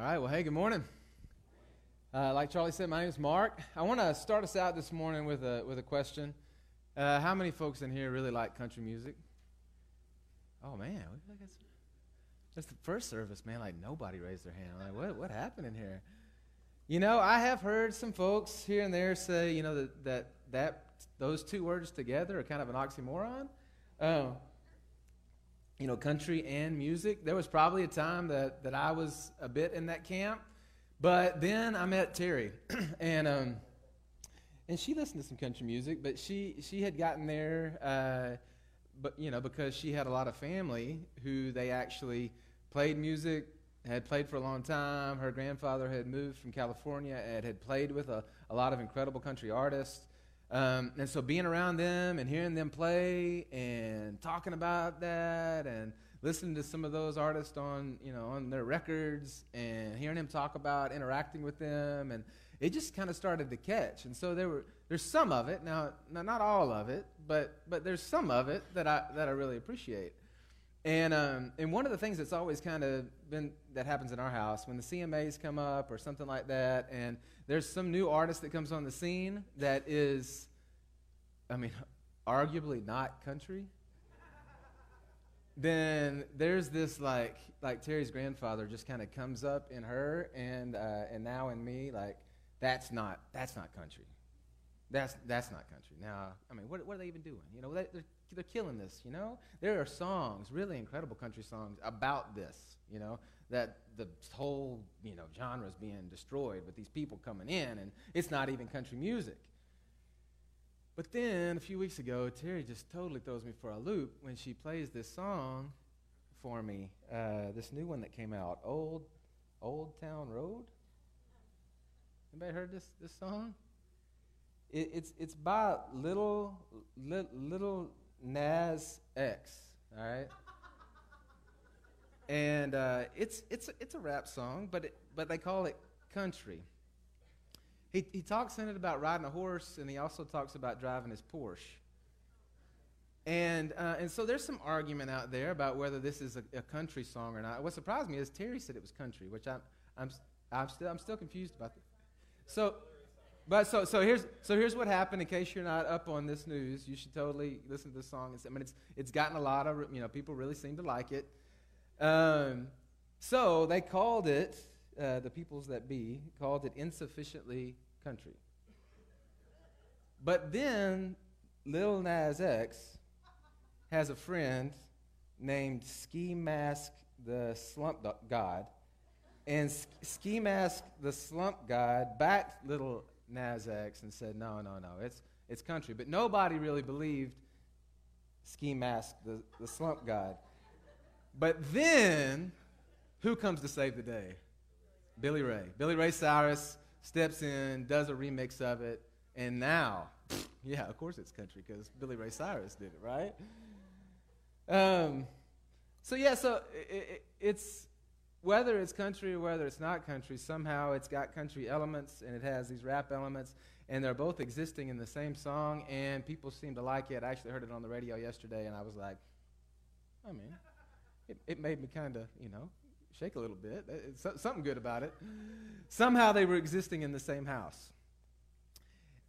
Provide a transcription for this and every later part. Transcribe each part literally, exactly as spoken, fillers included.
All right, well, hey, good morning. Uh, like Charlie said, my name is Mark. I want to start us out this morning with a with a question. Uh, how many folks in here really like country music? Oh, man. That's the first service, man. Like, nobody raised their hand. I'm like, what, what happened in here? You know, I have heard some folks here and there say, you know, that that, that those two words together are kind of an oxymoron. Um You know, country and music. There was probably a time that, that I was a bit in that camp, but then I met Terry, and um, and she listened to some country music, but she she had gotten there, uh, but you know, because she had a lot of family who they actually played music, had played for a long time. Her grandfather had moved from California and had played with a, a lot of incredible country artists. Um, and so being around them and hearing them play and talking about that and listening to some of those artists on, you know, on their records and hearing them talk about interacting with them, and it just kind of started to catch. And so there were there's some of it now, now not all of it, but but there's some of it that I that I really appreciate. And um, and one of the things that's always kind of been that happens in our house when the C M As come up or something like that, and there's some new artist that comes on the scene that is, I mean, arguably not country. Then there's this like like Terry's grandfather just kind of comes up in her and uh, and now in me, like that's not that's not country, that's that's not country. Now I mean, what what are they even doing? You know, they, they're They're killing this, you know? There are songs, really incredible country songs about this, you know, that the whole, you know, genre is being destroyed with these people coming in, and it's not even country music. But then a few weeks ago, Terry just totally throws me for a loop when she plays this song for me, uh, this new one that came out, Old Old Town Road. Anybody heard this this song? It, it's it's by Little li, Little. Nas X, all right, and uh, it's it's it's a rap song, but it, but they call it country. He he talks in it about riding a horse, and he also talks about driving his Porsche. And uh, and so there's some argument out there about whether this is a, a country song or not. What surprised me is Terry said it was country, which I'm I'm I'm still I'm still confused about that. So. But so so here's so here's what happened. In case you're not up on this news, you should totally listen to this song. It's, I mean, it's it's gotten a lot of, you know, people really seem to like it. Um, so they called it, uh, the peoples that be called it insufficiently country. But then Lil Nas X has a friend named Ski Mask the Slump God, and Ski Mask the Slump God backed Lil Nas X and said, no, no, no, it's it's country. But nobody really believed Ski Mask the, the Slump God. But then, who comes to save the day? Billy Ray. Billy Ray Cyrus steps in, does a remix of it, and now, yeah, of course it's country because Billy Ray Cyrus did it, right? Um, so yeah, so it, it, it's... Whether it's country or whether it's not country, somehow it's got country elements and it has these rap elements, and they're both existing in the same song, and people seem to like it. I actually heard it on the radio yesterday, and I was like, I mean, it, it made me kind of, you know, shake a little bit. It's something good about it. Somehow they were existing in the same house.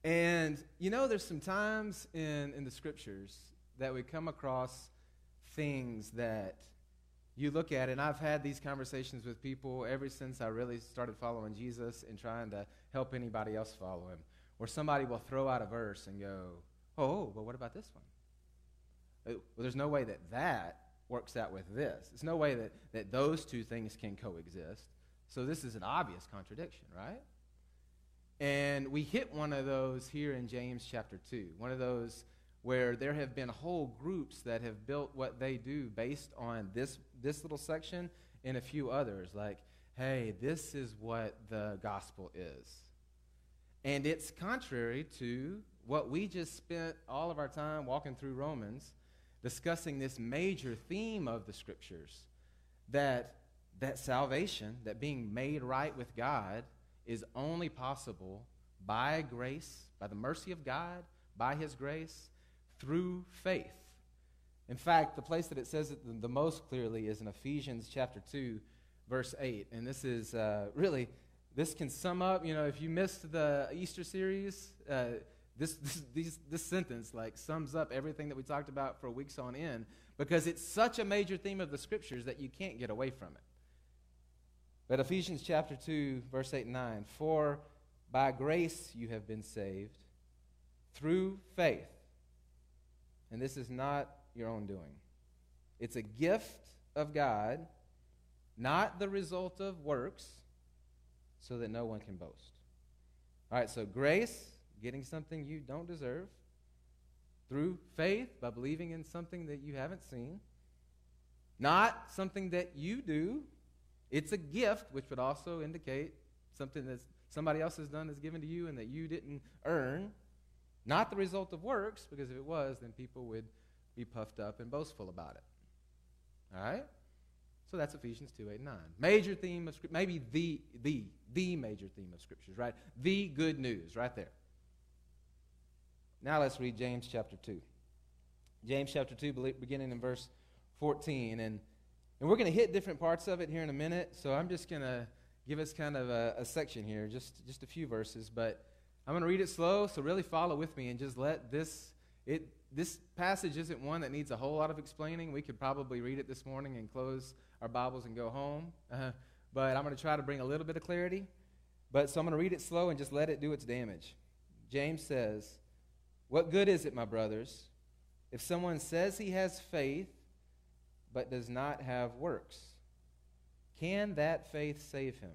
And, you know, there's some times in, in the scriptures that we come across things that you look at, and I've had these conversations with people ever since I really started following Jesus and trying to help anybody else follow him, where somebody will throw out a verse and go, oh, but what about this one? It, well, there's no way that that works out with this. There's no way that, that those two things can coexist. So this is an obvious contradiction, right? And we hit one of those here in James chapter two, one of those where there have been whole groups that have built what they do based on this this little section and a few others. Like, hey, this is what the gospel is. And it's contrary to what we just spent all of our time walking through Romans, discussing this major theme of the scriptures, that that salvation, that being made right with God, is only possible by grace, by the mercy of God, by his grace, through faith. In fact, the place that it says it the most clearly is in Ephesians chapter two, verse eight. And this is uh, really, this can sum up, you know, if you missed the Easter series, uh, this, this, these, this sentence, like, sums up everything that we talked about for weeks on end, because it's such a major theme of the Scriptures that you can't get away from it. But Ephesians chapter two, verse eight and nine, "For by grace you have been saved through faith, and this is not your own doing. It's a gift of God, not the result of works, so that no one can boast." All right, so grace, getting something you don't deserve, through faith, by believing in something that you haven't seen, not something that you do. It's a gift, which would also indicate something that somebody else has done is given to you and that you didn't earn, not the result of works, because if it was, then people would be puffed up and boastful about it. All right? So that's Ephesians two, eight, nine. Major theme of Scripture, maybe the, the, the major theme of Scriptures, right? The good news, right there. Now let's read James chapter two. James chapter two, beginning in verse fourteen. And, and we're going to hit different parts of it here in a minute, so I'm just going to give us kind of a, a section here, just, just a few verses. But I'm going to read it slow, so really follow with me and just let this, it, this passage isn't one that needs a whole lot of explaining. We could probably read it this morning and close our Bibles and go home. Uh, but I'm going to try to bring a little bit of clarity. But so I'm going to read it slow and just let it do its damage. James says, "What good is it, my brothers, if someone says he has faith but does not have works? Can that faith save him?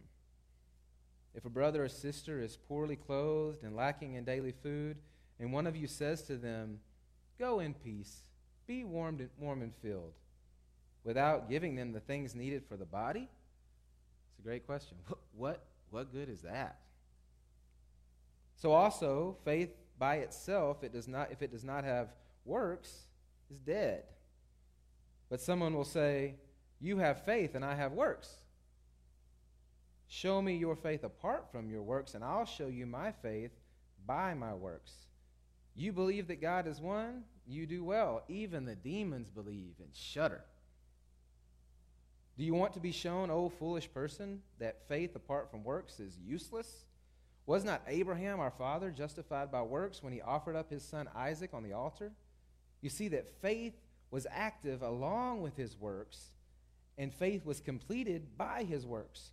If a brother or sister is poorly clothed and lacking in daily food, and one of you says to them, 'Go in peace, be warmed and warm and filled,' without giving them the things needed for the body?" It's a great question. What, what, what good is that? "So also, faith by itself, it does not, if it does not have works, is dead. But someone will say, 'You have faith and I have works.' Show me your faith apart from your works, and I'll show you my faith by my works. You believe that God is one, you do well. Even the demons believe and shudder. Do you want to be shown, O foolish person, that faith apart from works is useless? Was not Abraham our father justified by works when he offered up his son Isaac on the altar? You see that faith was active along with his works, and faith was completed by his works,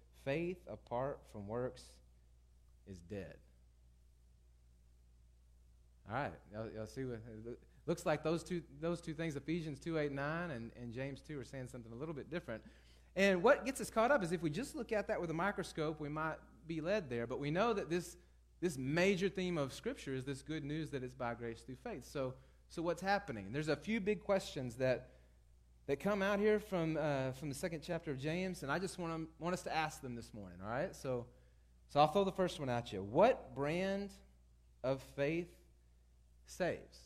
faith apart from works is dead." All right, y'all, y'all see what it looks like. Those two, those two things, Ephesians two, eight, nine, and, and James two, are saying something a little bit different. And what gets us caught up is if we just look at that with a microscope, we might be led there. But we know that this, this major theme of Scripture is this good news that it's by grace through faith. So, so what's happening? There's a few big questions that that come out here from uh, from the second chapter of James, and I just want, them, want us to ask them this morning, all right? So, so I'll throw the first one at you. What brand of faith saves?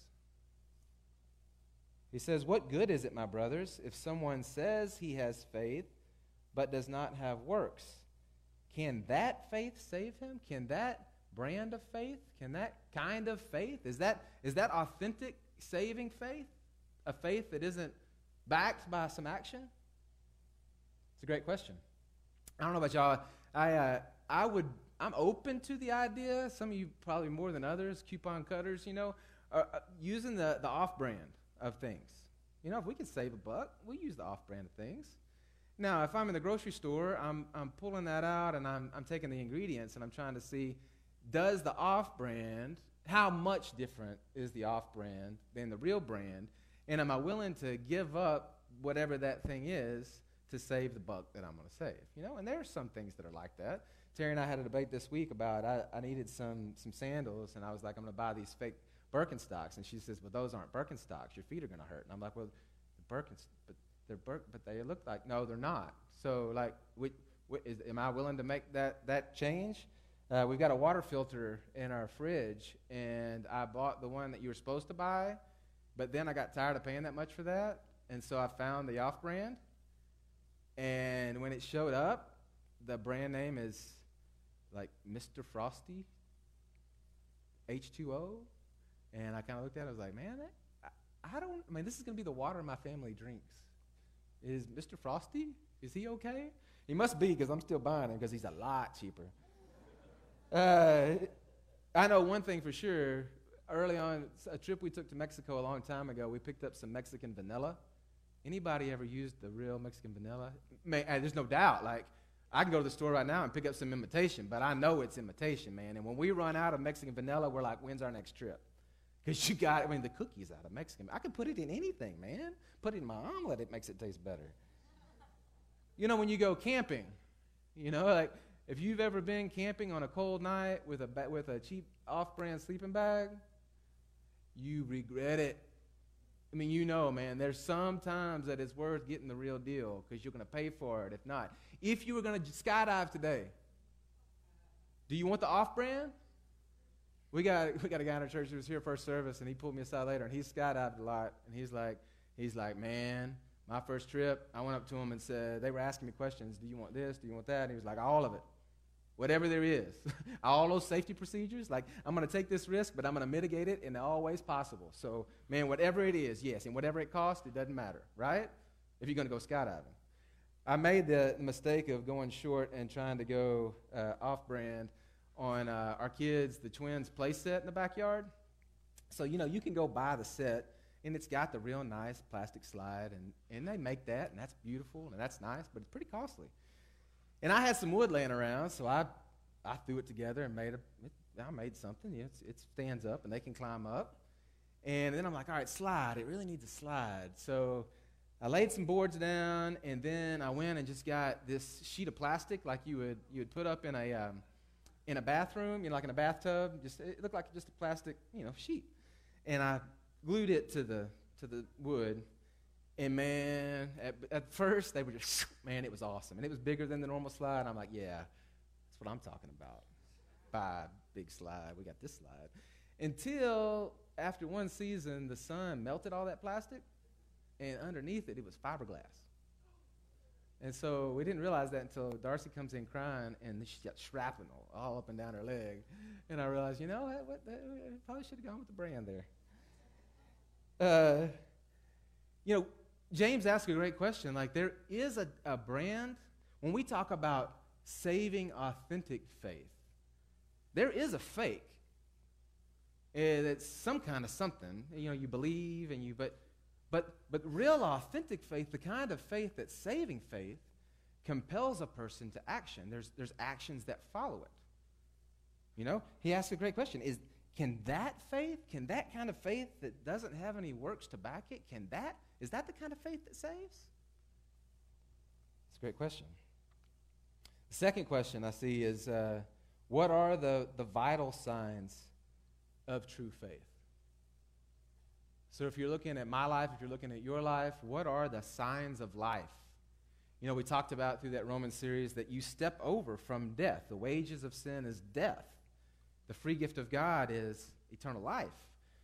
He says, "What good is it, my brothers, if someone says he has faith but does not have works? Can that faith save him?" Can that brand of faith, can that kind of faith, is that is that authentic saving faith? A faith that isn't backed by some action? It's a great question. I don't know about y'all. I uh, I would I'm open to the idea. Some of you probably more than others, coupon cutters, you know, are, uh, using the the off brand of things. You know, if we can save a buck, we use the off brand of things. Now, if I'm in the grocery store, I'm I'm pulling that out and I'm I'm taking the ingredients and I'm trying to see, does the off brand, how much different is the off brand than the real brand? And am I willing to give up whatever that thing is to save the buck that I'm going to save? You know, and there are some things that are like that. Terry and I had a debate this week about I, I needed some some sandals, and I was like, "I'm going to buy these fake Birkenstocks." And she says, "Well, those aren't Birkenstocks. Your feet are going to hurt." And I'm like, "Well, the Birkenstocks, but they're Birk, but they look like." No, they're not. So, like, which, Is, am I willing to make that, that change? Uh, we've got a water filter in our fridge, and I bought the one that you were supposed to buy, but then I got tired of paying that much for that, and so I found the off-brand, and when it showed up, the brand name is like Mister Frosty, H two O, and I kind of looked at it, I was like, man, that, I, I don't, I mean, this is going to be the water my family drinks. Is Mister Frosty, is he okay? He must be, because I'm still buying him, because he's a lot cheaper. Uh, I know one thing for sure. Early on, a trip we took to Mexico a long time ago, we picked up some Mexican vanilla. Anybody ever used the real Mexican vanilla? Man, there's no doubt. Like, I can go to the store right now and pick up some imitation, but I know it's imitation, man. And when we run out of Mexican vanilla, we're like, when's our next trip? Because you got, I mean, the cookie's out of Mexican. I can put it in anything, man. Put it in my omelet, it makes it taste better. You know, when you go camping, you know, like, if you've ever been camping on a cold night with a ba- with a cheap off-brand sleeping bag, you regret it. I mean, you know, man, there's some times that it's worth getting the real deal because you're going to pay for it if not. If you were going to skydive today, do you want the off-brand? We got we got a guy in our church who was here first service, and he pulled me aside later, and he skydived a lot, and he's like, he's like, man, my first trip, I went up to him and said, they were asking me questions, do you want this, do you want that? And he was like, all of it. Whatever there is, all those safety procedures, like, I'm going to take this risk, but I'm going to mitigate it in all ways possible. So, man, whatever it is, yes, and whatever it costs, it doesn't matter, right? If you're going to go skydiving. I made the mistake of going short and trying to go uh, off-brand on uh, our kids, the twins' play set in the backyard. So, you know, you can go buy the set, and it's got the real nice plastic slide, and, and they make that, and that's beautiful, and that's nice, but it's pretty costly. And I had some wood laying around, so I, I threw it together and made a, it, I made something. You know, it's, it stands up, and they can climb up. And then I'm like, all right, slide. It really needs a slide. So I laid some boards down, and then I went and just got this sheet of plastic, like you would you would put up in a um, in a bathroom, you know, like in a bathtub. Just it looked like just a plastic, you know, sheet. And I glued it to the to the wood. And, man, at, at first, they were just, man, it was awesome. And it was bigger than the normal slide. And I'm like, yeah, that's what I'm talking about. Buy a big slide. We got this slide. Until after one season, the sun melted all that plastic. And underneath it, it was fiberglass. And so we didn't realize that until Darcy comes in crying, and she's got shrapnel all up and down her leg. And I realized, you know what? what I probably should have gone with the brand there. Uh, you know, James asked a great question. Like, there is a, a brand. When we talk about saving authentic faith, there is a fake. It's some kind of something. You know, you believe and you, but, but, but real authentic faith, the kind of faith that's saving faith, compels a person to action. There's, there's actions that follow it. You know, he asked a great question. Is, can that faith, can that kind of faith that doesn't have any works to back it, can that, is that the kind of faith that saves? That's a great question. The second question I see is, uh, what are the, the vital signs of true faith? So if you're looking at my life, if you're looking at your life, what are the signs of life? You know, we talked about through that Roman series that you step over from death. The wages of sin is death. The free gift of God is eternal life.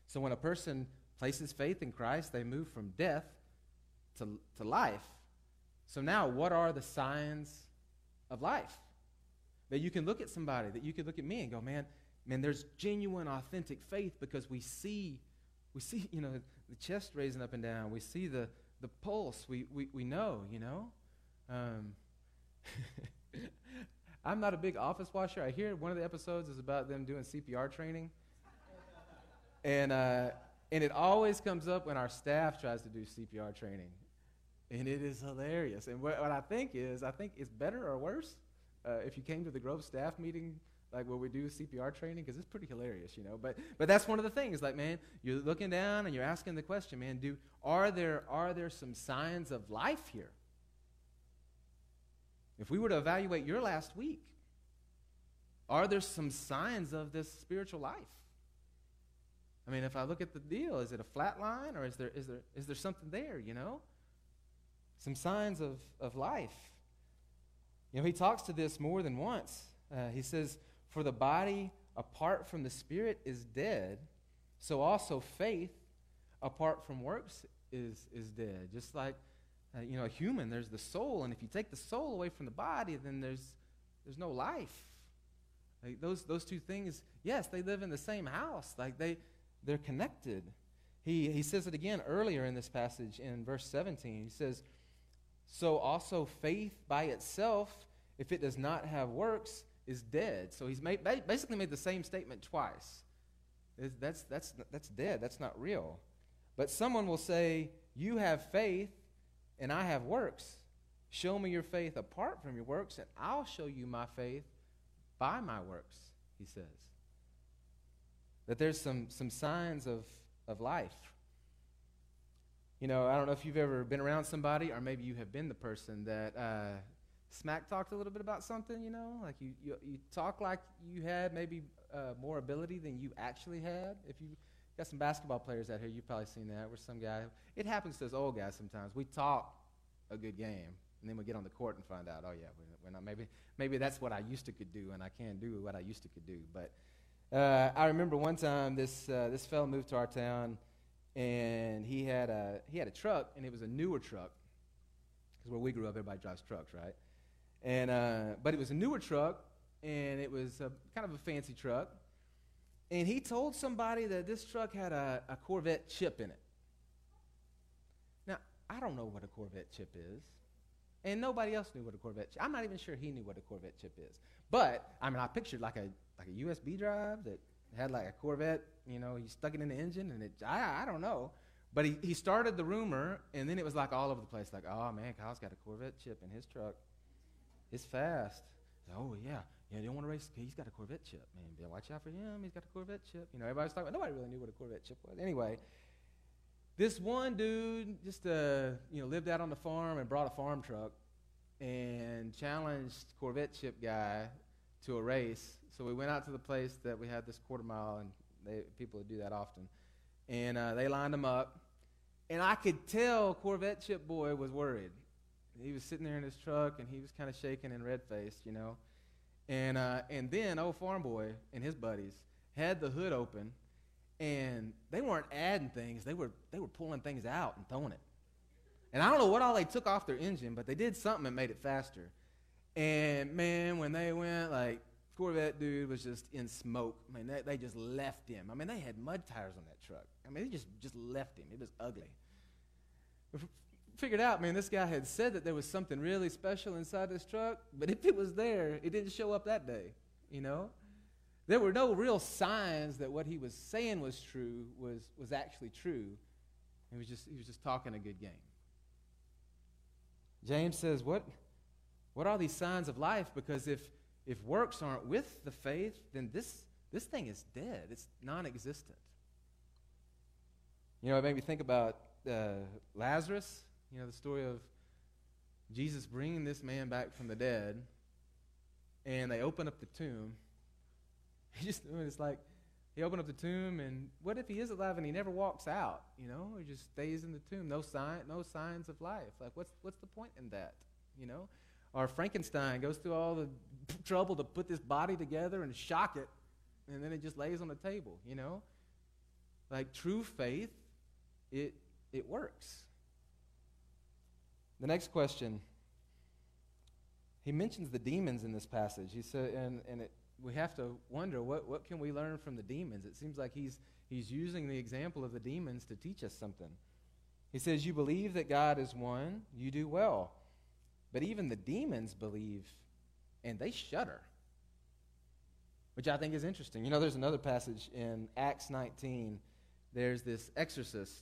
So when a person places faith in Christ, they move from death to, to life. So now, what are the signs of life? That you can look at somebody, that you can look at me and go, man, man, there's genuine, authentic faith because we see, we see, you know, the chest raising up and down. We see the, the pulse. We, we, we know, you know. Um, I'm not a big office washer. I hear one of the episodes is about them doing C P R training. and uh, and it always comes up when our staff tries to do C P R training. And it is hilarious. And what, what I think is, I think it's better or worse uh, if you came to the Grove staff meeting, like where we do C P R training, because it's pretty hilarious, you know. But but that's one of the things. Like, man, you're looking down and you're asking the question, man, do are there are there some signs of life here? If we were to evaluate your last week, are there some signs of this spiritual life? I mean, if I look at the deal, is it a flat line or is there is there is there something there, you know? Some signs of, of life. You know, he talks to this more than once. Uh, he says, for the body apart from the spirit is dead, so also faith apart from works is is dead. Just like, uh, you know, a human, there's the soul, and if you take the soul away from the body, then there's there's no life. Like those those two things, yes, they live in the same house. Like they they're connected. He he says it again earlier in this passage in verse seventeen. He says, so also faith by itself, if it does not have works, is dead. So he's made, basically made the same statement twice. It's, that's, that's, that's dead. That's not real. But someone will say, you have faith and I have works. Show me your faith apart from your works, and I'll show you my faith by my works, he says. That there's some, some signs of, of life. You know, I don't know if you've ever been around somebody, or maybe you have been the person that uh, smack talked a little bit about something, you know? Like you, you, you talk like you had maybe uh, more ability than you actually had. If you got some basketball players out here, you've probably seen that, where some guy, it happens to us old guys sometimes. We talk a good game, and then we get on the court and find out, oh yeah, we're not, maybe, maybe that's what I used to could do, and I can't do what I used to could do. But uh, I remember one time this, uh, this fellow moved to our town, and he had a he had a truck, and it was a newer truck, because where we grew up, everybody drives trucks, right? And uh, but it was a newer truck, and it was a, kind of a fancy truck. And he told somebody that this truck had a, a Corvette chip in it. Now I don't know what a Corvette chip is, and nobody else knew what a Corvette chip. I'm not even sure he knew what a Corvette chip is. But I mean, I pictured like a like a U S B drive that had like a Corvette. You know, he stuck it in the engine, and it, I, I don't know. But he, he started the rumor, and then it was like all over the place. Like, oh, man, Kyle's got a Corvette chip in his truck. It's fast. Oh, yeah. Yeah, they don't want to race. He's got a Corvette chip, man. Watch out for him. He's got a Corvette chip. You know, everybody's talking about, nobody really knew what a Corvette chip was. Anyway, this one dude just, uh, you know, lived out on the farm and brought a farm truck and challenged Corvette chip guy to a race. So we went out to the place that we had this quarter mile, and They, people would do that often. And uh, they lined them up. And I could tell Corvette Chip Boy was worried. He was sitting there in his truck, and he was kind of shaking and red-faced, you know. And uh, and then old Farm Boy and his buddies had the hood open, and they weren't adding things. They were they were pulling things out and throwing it. And I don't know what all they took off their engine, but they did something that made it faster. And, man, when they went, like, Corvette dude was just in smoke. I mean, they, they just left him. I mean, they had mud tires on that truck. I mean, they just, just left him. It was ugly. F- figured out, man, this guy had said that there was something really special inside this truck, but if it was there, it didn't show up that day, you know? There were no real signs that what he was saying was true was, was actually true. He was just he was just talking a good game. James says, what, what are these signs of life? Because if If works aren't with the faith, then this, this thing is dead. It's non-existent. You know, it made me think about uh, Lazarus. You know, the story of Jesus bringing this man back from the dead, and they open up the tomb. He just, it's like, he opened up the tomb, and what if he is alive and he never walks out? You know, he just stays in the tomb. No sign, no signs of life. Like, what's what's the point in that? You know. Or Frankenstein goes through all the trouble to put this body together and shock it, and then it just lays on the table, you know? Like true faith, it it works. The next question, he mentions the demons in this passage. He said, and, and it, we have to wonder, what, what can we learn from the demons? It seems like he's he's using the example of the demons to teach us something. He says, you believe that God is one, you do well. But even the demons believe, and they shudder, which I think is interesting. You know, there's another passage in Acts nineteen. There's this exorcist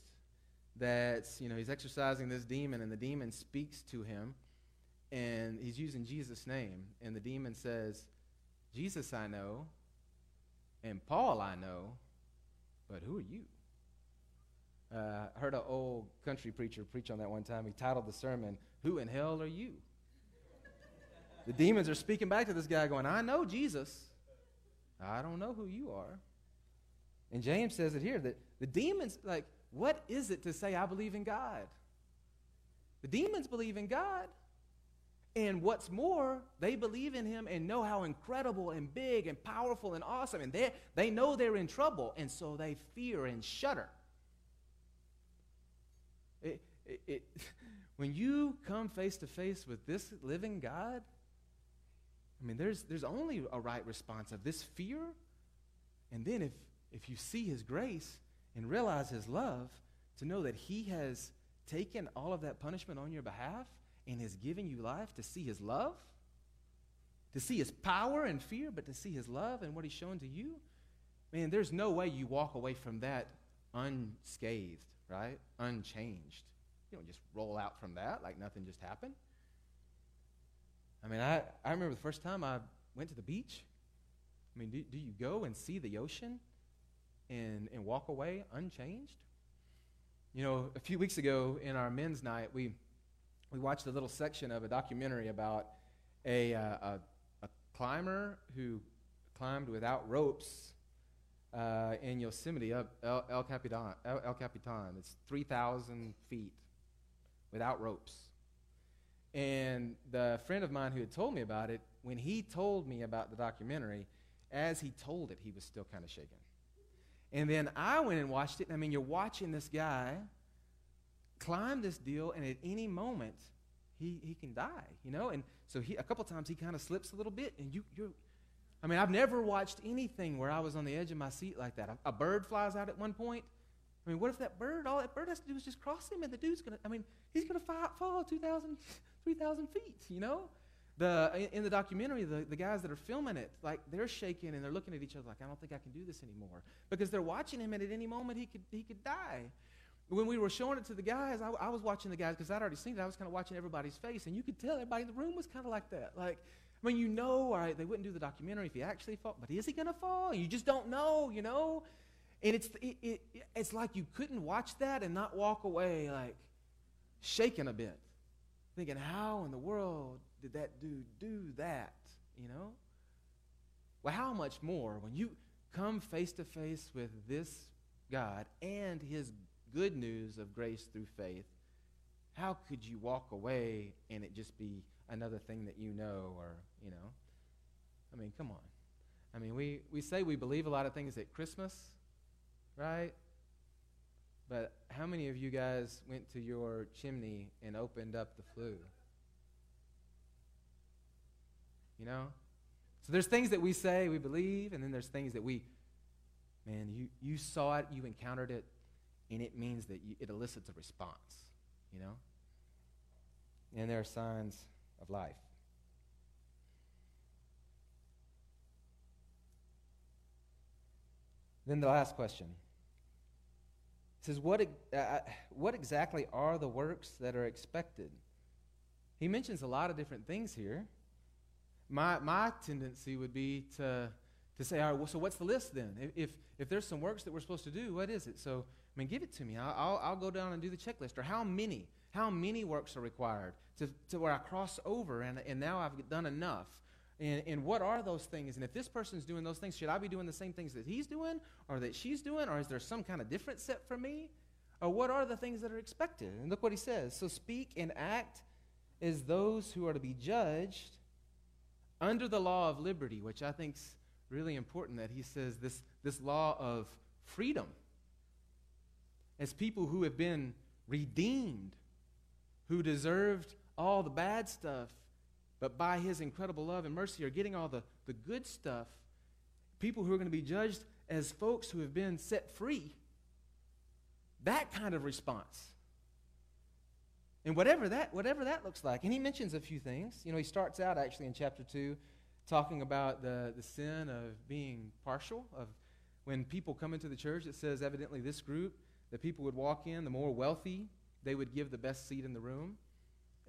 that's, you know, he's exorcising this demon, and the demon speaks to him, and he's using Jesus' name. And the demon says, Jesus I know, and Paul I know, but who are you? Uh, I heard an old country preacher preach on that one time. He titled the sermon, Who in Hell Are You? The demons are speaking back to this guy going, I know Jesus. I don't know who you are. And James says it here, that the demons, like, what is it to say I believe in God? The demons believe in God. And what's more, they believe in him and know how incredible and big and powerful and awesome. And they, they know they're in trouble, and so they fear and shudder. It, it, it, when you come face to face with this living God, I mean, there's, there's only a right response of this fear. And then if, if you see his grace and realize his love, to know that he has taken all of that punishment on your behalf and has given you life, to see his love, to see his power and fear, but to see his love and what he's shown to you, man, there's no way you walk away from that unscathed, right? Unchanged. You don't just roll out from that like nothing just happened. I mean, I, I remember the first time I went to the beach. I mean, do, do you go and see the ocean and, and walk away unchanged? You know, a few weeks ago in our men's night, we we watched a little section of a documentary about a, uh, a, a climber who climbed without ropes uh, in Yosemite, up El, El Capitan. El, El Capitan. It's three thousand feet without ropes. And the friend of mine who had told me about it, when he told me about the documentary, as he told it, he was still kind of shaken. And then I went and watched it. I mean, you're watching this guy climb this deal, and at any moment, he, he can die, you know? And so he, a couple times he kind of slips a little bit, and you, you're, I mean, I've never watched anything where I was on the edge of my seat like that. A, a bird flies out at one point. I mean, what if that bird, all that bird has to do is just cross him, and the dude's going to, I mean, he's going to fall two thousand, three thousand feet, you know? The, in the documentary, the, the guys that are filming it, like, they're shaking and they're looking at each other like, I don't think I can do this anymore. Because they're watching him, and at any moment he could he could die. When we were showing it to the guys, I, I was watching the guys because I'd already seen it. I was kind of watching everybody's face, and you could tell everybody in the room was kind of like that. Like, I mean, you know, all right, they wouldn't do the documentary if he actually fought, but is he going to fall? You just don't know, you know? And it's it, it, it's like you couldn't watch that and not walk away, like, shaking a bit, thinking, how in the world did that dude do that, you know? Well, how much more when you come face to face with this God and his good news of grace through faith, how could you walk away and it just be another thing that you know or, you know? I mean, come on. I mean, we, we say we believe a lot of things at Christmas, right? But how many of you guys went to your chimney and opened up the flue? You know? So there's things that we say we believe, and then there's things that we, man, you, you saw it, you encountered it, and it means that you, it elicits a response, you know? And there are signs of life. Then the last question. It says, what, uh, what exactly are the works that are expected? He mentions a lot of different things here. My my tendency would be to to say, all right, well, so what's the list then? If if there's some works that we're supposed to do, what is it? So, I mean, give it to me. I'll I'll, I'll go down and do the checklist. Or how many? How many works are required to, to where I cross over and, and now I've done enough? And, and what are those things? And if this person's doing those things, should I be doing the same things that he's doing or that she's doing? Or is there some kind of different set for me? Or what are the things that are expected? And look what he says. So speak and act as those who are to be judged under the law of liberty, which I think's really important that he says this, this law of freedom. As people who have been redeemed, who deserved all the bad stuff, but by his incredible love and mercy are getting all the, the good stuff, people who are going to be judged as folks who have been set free, that kind of response. And whatever that, whatever that looks like. And he mentions a few things. You know, he starts out actually in chapter two talking about the, the sin of being partial, of when people come into the church, it says evidently this group, the people would walk in, the more wealthy, they would give the best seat in the room.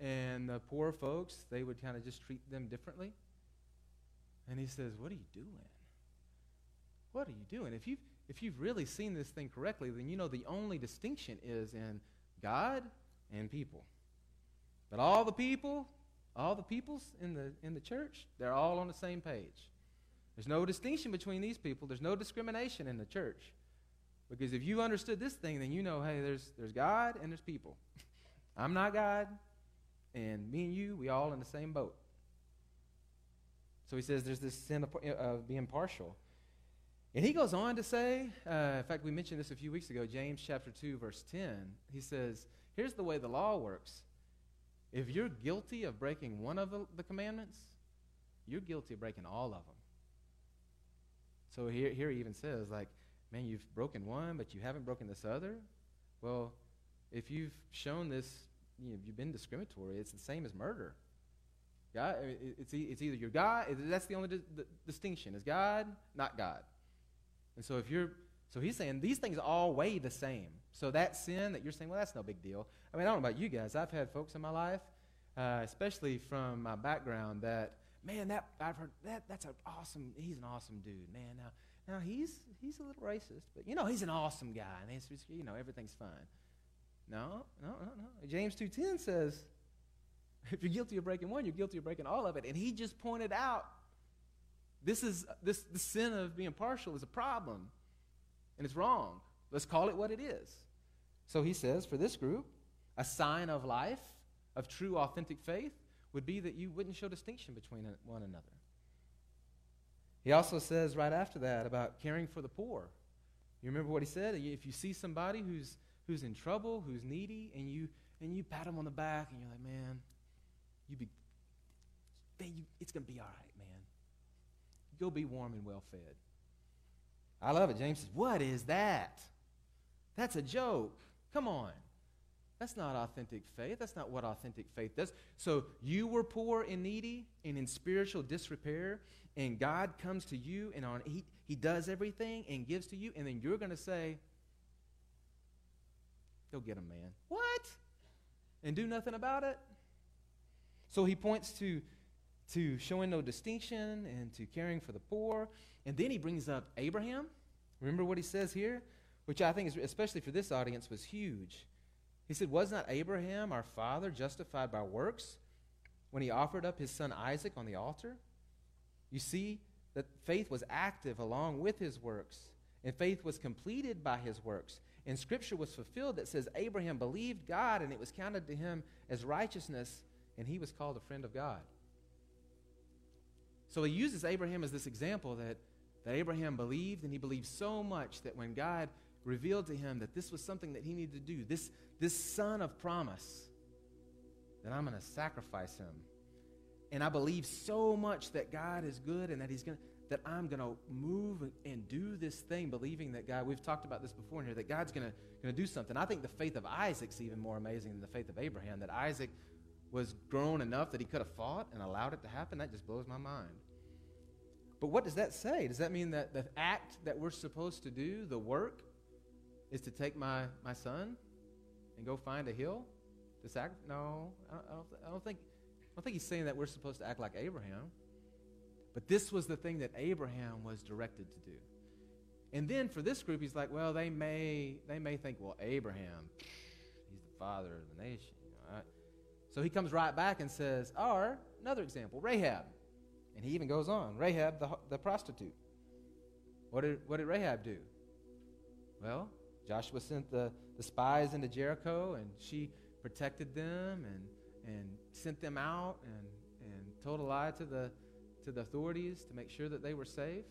And the poor folks, they would kind of just treat them differently. And he says, what are you doing? What are you doing? If you've, if you've really seen this thing correctly, then you know the only distinction is in God and people. But all the people, all the peoples in the in the church, they're all on the same page. There's no distinction between these people. There's no discrimination in the church. Because if you understood this thing, then you know, hey, there's there's God and there's people. I'm not God. And me and you, we all in the same boat. So he says there's this sin of, of being partial. And he goes on to say, uh, in fact, we mentioned this a few weeks ago, James chapter two, verse ten. He says, here's the way the law works. If you're guilty of breaking one of the, the commandments, you're guilty of breaking all of them. So here, here he even says, like, man, you've broken one, but you haven't broken this other. Well, if you've shown this, you know, you've been discriminatory, it's the same as murder. God, it's, it's either your God, that's the only di- the distinction, is God, not God. And so if you're, so he's saying these things all weigh the same. So that sin that you're saying, well, that's no big deal. I mean, I don't know about you guys. I've had folks in my life, uh, especially from my background, that, man, that I've heard that that's an awesome, he's an awesome dude, man. Now, now he's he's a little racist, but you know he's an awesome guy, and he's, you know, everything's fine. No, no, no, no. James two ten says, if you're guilty of breaking one, you're guilty of breaking all of it. And he just pointed out, this is this the sin of being partial is a problem, and it's wrong. Let's call it what it is. So he says, for this group, a sign of life, of true, authentic faith, would be that you wouldn't show distinction between one another. He also says right after that about caring for the poor. You remember what he said? If you see somebody who's who's in trouble, who's needy, and you and you pat them on the back, and you're like, man, you be, man, you, it's gonna be all right, man. You'll be warm and well fed. I love it. James says, what is that? That's a joke. Come on. That's not authentic faith. That's not what authentic faith does. So you were poor and needy and in spiritual disrepair, and God comes to you, and on he, he does everything and gives to you, and then you're going to say, go get him, man. What? And do nothing about it? So he points to, to showing no distinction and to caring for the poor, and then he brings up Abraham. Remember what he says here, which I think is, especially for this audience, was huge. He said, was not Abraham, our father, justified by works when he offered up his son Isaac on the altar? You see that faith was active along with his works, and faith was completed by his works. And Scripture was fulfilled that says Abraham believed God, and it was counted to him as righteousness, and he was called a friend of God. So he uses Abraham as this example that, that Abraham believed, and he believed so much that when God revealed to him that this was something that he needed to do, this this son of promise, that I'm going to sacrifice him. And I believe so much that God is good and that he's going that I'm going to move and do this thing, believing that God, we've talked about this before in here, that God's going to going to do something. I think the faith of Isaac's even more amazing than the faith of Abraham, that Isaac was grown enough that he could have fought and allowed it to happen. That just blows my mind. But what does that say? Does that mean that the act that we're supposed to do, the work, is to take my, my son and go find a hill to sacrifice? No, I don't, I, don't, I don't think I don't think he's saying that we're supposed to act like Abraham. But this was the thing that Abraham was directed to do. And then for this group, he's like, well, they may they may think, well, Abraham, he's the father of the nation. All right? So he comes right back and says, or another example, Rahab. And he even goes on, Rahab the the prostitute. What did what did Rahab do? Well, Joshua sent the, the spies into Jericho, and she protected them and and sent them out and and told a lie to the to the authorities to make sure that they were safe.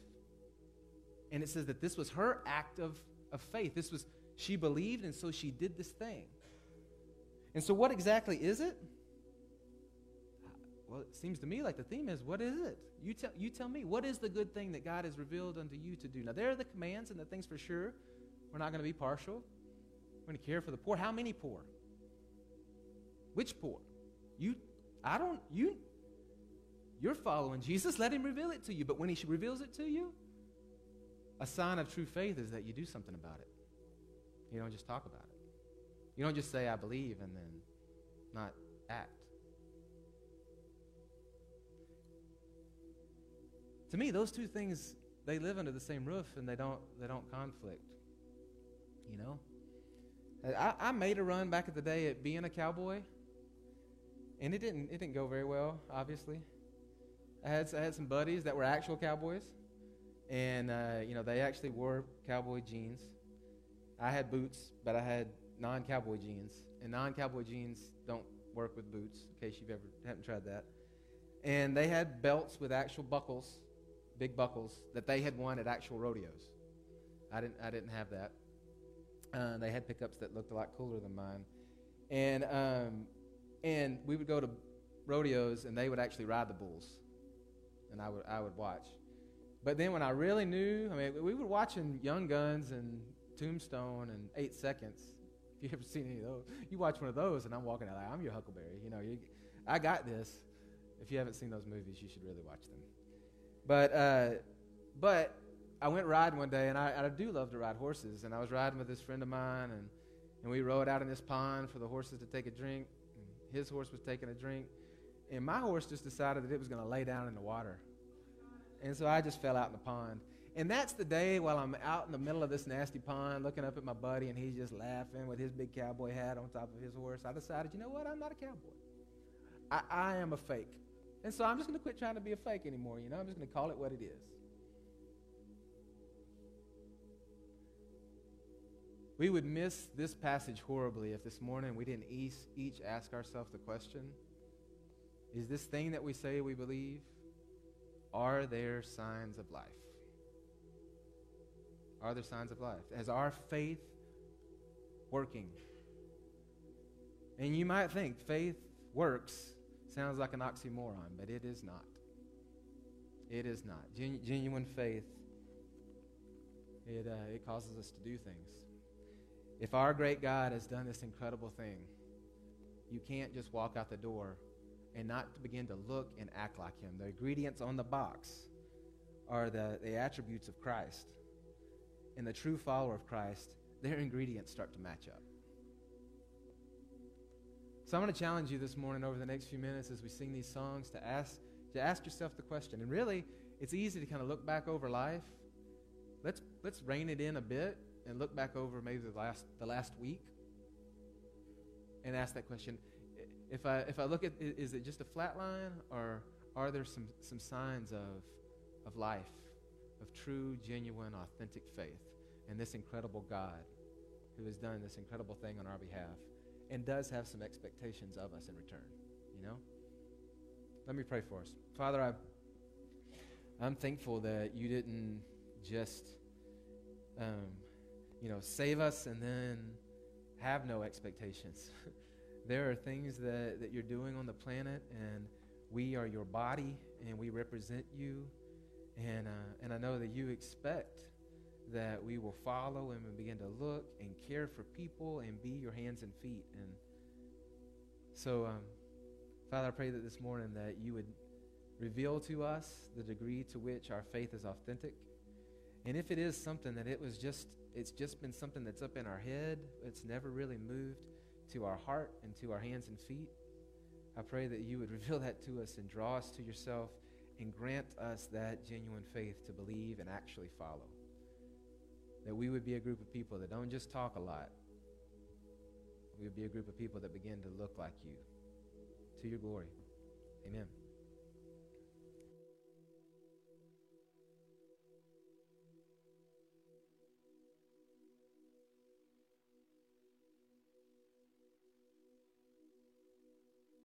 And it says that this was her act of, of faith. This was, she believed, and so she did this thing. And so what exactly is it? Well, it seems to me like the theme is, what is it? You tell you tell me, what is the good thing that God has revealed unto you to do? Now, there are the commands and the things for sure. We're not going to be partial. We're going to care for the poor. How many poor? Which poor? You, I don't, you, you're following Jesus. Let him reveal it to you. But when he reveals it to you, a sign of true faith is that you do something about it. You don't just talk about it. You don't just say, I believe, and then not act. To me, those two things, they live under the same roof, and they don't, they don't conflict. You know, I, I made a run back in the day at being a cowboy, and it didn't it didn't go very well. Obviously, I had I had some buddies that were actual cowboys, and uh, you know they actually wore cowboy jeans. I had boots, but I had non-cowboy jeans, and non-cowboy jeans don't work with boots, in case you've ever haven't tried that. And they had belts with actual buckles, big buckles, that they had won at actual rodeos. I didn't I didn't have that. Uh, they had pickups that looked a lot cooler than mine. And um, and we would go to rodeos, and they would actually ride the bulls. And I would I would watch. But then when I really knew, I mean, we were watching Young Guns and Tombstone and Eight Seconds. If you ever seen any of those, you watch one of those, and I'm walking out like, I'm your Huckleberry. You know, you, I got this. If you haven't seen those movies, you should really watch them. But uh, but I went riding one day, and I, I do love to ride horses. And I was riding with this friend of mine, and, and we rode out in this pond for the horses to take a drink. And his horse was taking a drink. And my horse just decided that it was going to lay down in the water. And so I just fell out in the pond. And that's the day while I'm out in the middle of this nasty pond looking up at my buddy, and he's just laughing with his big cowboy hat on top of his horse. I decided, you know what? I'm not a cowboy. I, I am a fake. And so I'm just going to quit trying to be a fake anymore, you know? I'm just going to call it what it is. We would miss this passage horribly if this morning we didn't each ask ourselves the question, is this thing that we say we believe, are there signs of life? Are there signs of life? Is our faith working? And you might think faith works sounds like an oxymoron, but it is not. It is not. Gen- genuine faith, it, uh, it causes us to do things. If our great God has done this incredible thing, you can't just walk out the door and not begin to look and act like him. The ingredients on the box are the, the attributes of Christ. And the true follower of Christ, their ingredients start to match up. So I'm going to challenge you this morning over the next few minutes as we sing these songs to ask to ask yourself the question. And really, it's easy to kind of look back over life. Let's let's rein it in a bit and look back over maybe the last the last week and ask that question. If I if I look at, is it just a flat line, or are there some, some signs of of life, of true, genuine, authentic faith in this incredible God who has done this incredible thing on our behalf and does have some expectations of us in return, you know? Let me pray for us. Father, I, I'm thankful that you didn't just, um, you know, save us and then have no expectations. There are things that, that you're doing on the planet, and we are your body, and we represent you. And uh, and I know that you expect that we will follow and begin to look and care for people and be your hands and feet. And so, um, Father, I pray that this morning that you would reveal to us the degree to which our faith is authentic. And if it is something that it was just, it's just been something that's up in our head, it's never really moved to our heart and to our hands and feet, I pray that you would reveal that to us and draw us to yourself, and grant us that genuine faith to believe and actually follow. That we would be a group of people that don't just talk a lot. We would be a group of people that begin to look like you. To your glory. Amen.